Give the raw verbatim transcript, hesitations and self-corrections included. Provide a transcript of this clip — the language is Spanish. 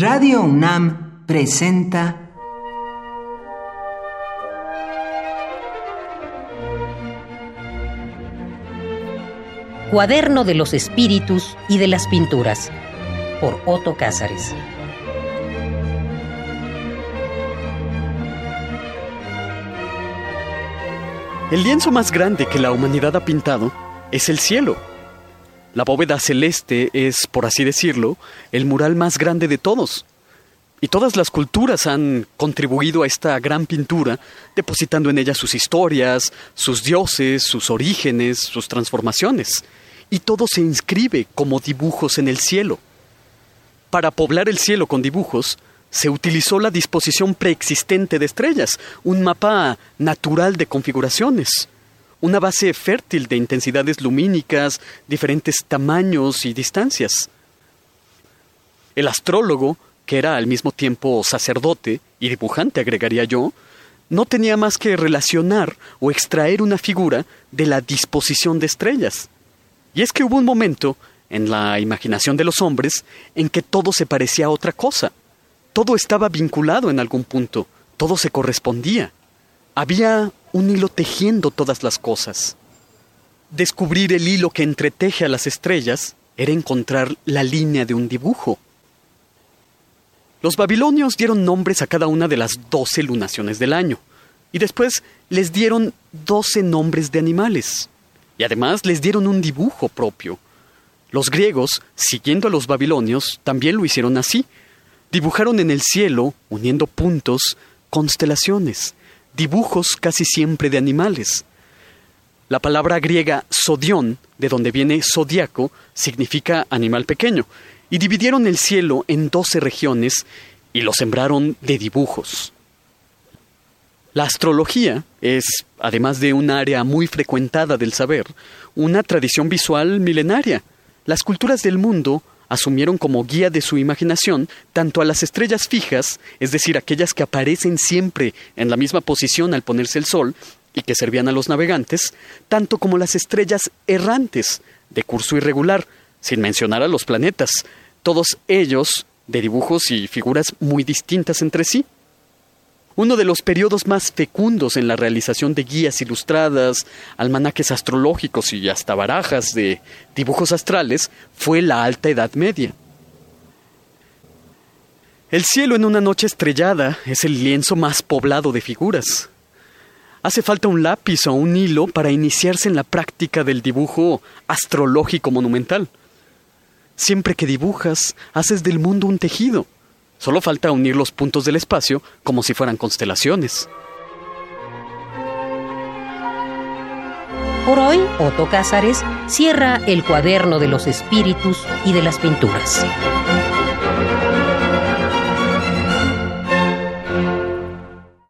Radio UNAM presenta Cuaderno de los espíritus y de las pinturas, por Otto Cázares. El lienzo más grande que la humanidad ha pintado es el cielo. La bóveda celeste es, por así decirlo, el mural más grande de todos. Y todas las culturas han contribuido a esta gran pintura, depositando en ella sus historias, sus dioses, sus orígenes, sus transformaciones. Y todo se inscribe como dibujos en el cielo. Para poblar el cielo con dibujos, se utilizó la disposición preexistente de estrellas, un mapa natural de configuraciones, una base fértil de intensidades lumínicas, diferentes tamaños y distancias. El astrólogo, que era al mismo tiempo sacerdote y dibujante, agregaría yo, no tenía más que relacionar o extraer una figura de la disposición de estrellas. Y es que hubo un momento, en la imaginación de los hombres, en que todo se parecía a otra cosa. Todo estaba vinculado en algún punto, todo se correspondía. Había un hilo tejiendo todas las cosas. Descubrir el hilo que entreteje a las estrellas era encontrar la línea de un dibujo. Los babilonios dieron nombres a cada una de las doce lunaciones del año, y después les dieron doce nombres de animales, y además les dieron un dibujo propio. Los griegos, siguiendo a los babilonios, también lo hicieron así. Dibujaron en el cielo, uniendo puntos, constelaciones, dibujos casi siempre de animales. La palabra griega zodión, de donde viene zodiaco, significa animal pequeño, y dividieron el cielo en doce regiones y lo sembraron de dibujos. La astrología es, además de un área muy frecuentada del saber, una tradición visual milenaria. Las culturas del mundo asumieron como guía de su imaginación tanto a las estrellas fijas, es decir, aquellas que aparecen siempre en la misma posición al ponerse el sol y que servían a los navegantes, tanto como las estrellas errantes, de curso irregular, sin mencionar a los planetas, todos ellos de dibujos y figuras muy distintas entre sí. Uno de los periodos más fecundos en la realización de guías ilustradas, almanaques astrológicos y hasta barajas de dibujos astrales fue la Alta Edad Media. El cielo en una noche estrellada es el lienzo más poblado de figuras. Hace falta un lápiz o un hilo para iniciarse en la práctica del dibujo astrológico monumental. Siempre que dibujas, haces del mundo un tejido. Solo falta unir los puntos del espacio como si fueran constelaciones. Por hoy, Otto Cázares cierra el Cuaderno de los espíritus y de las pinturas.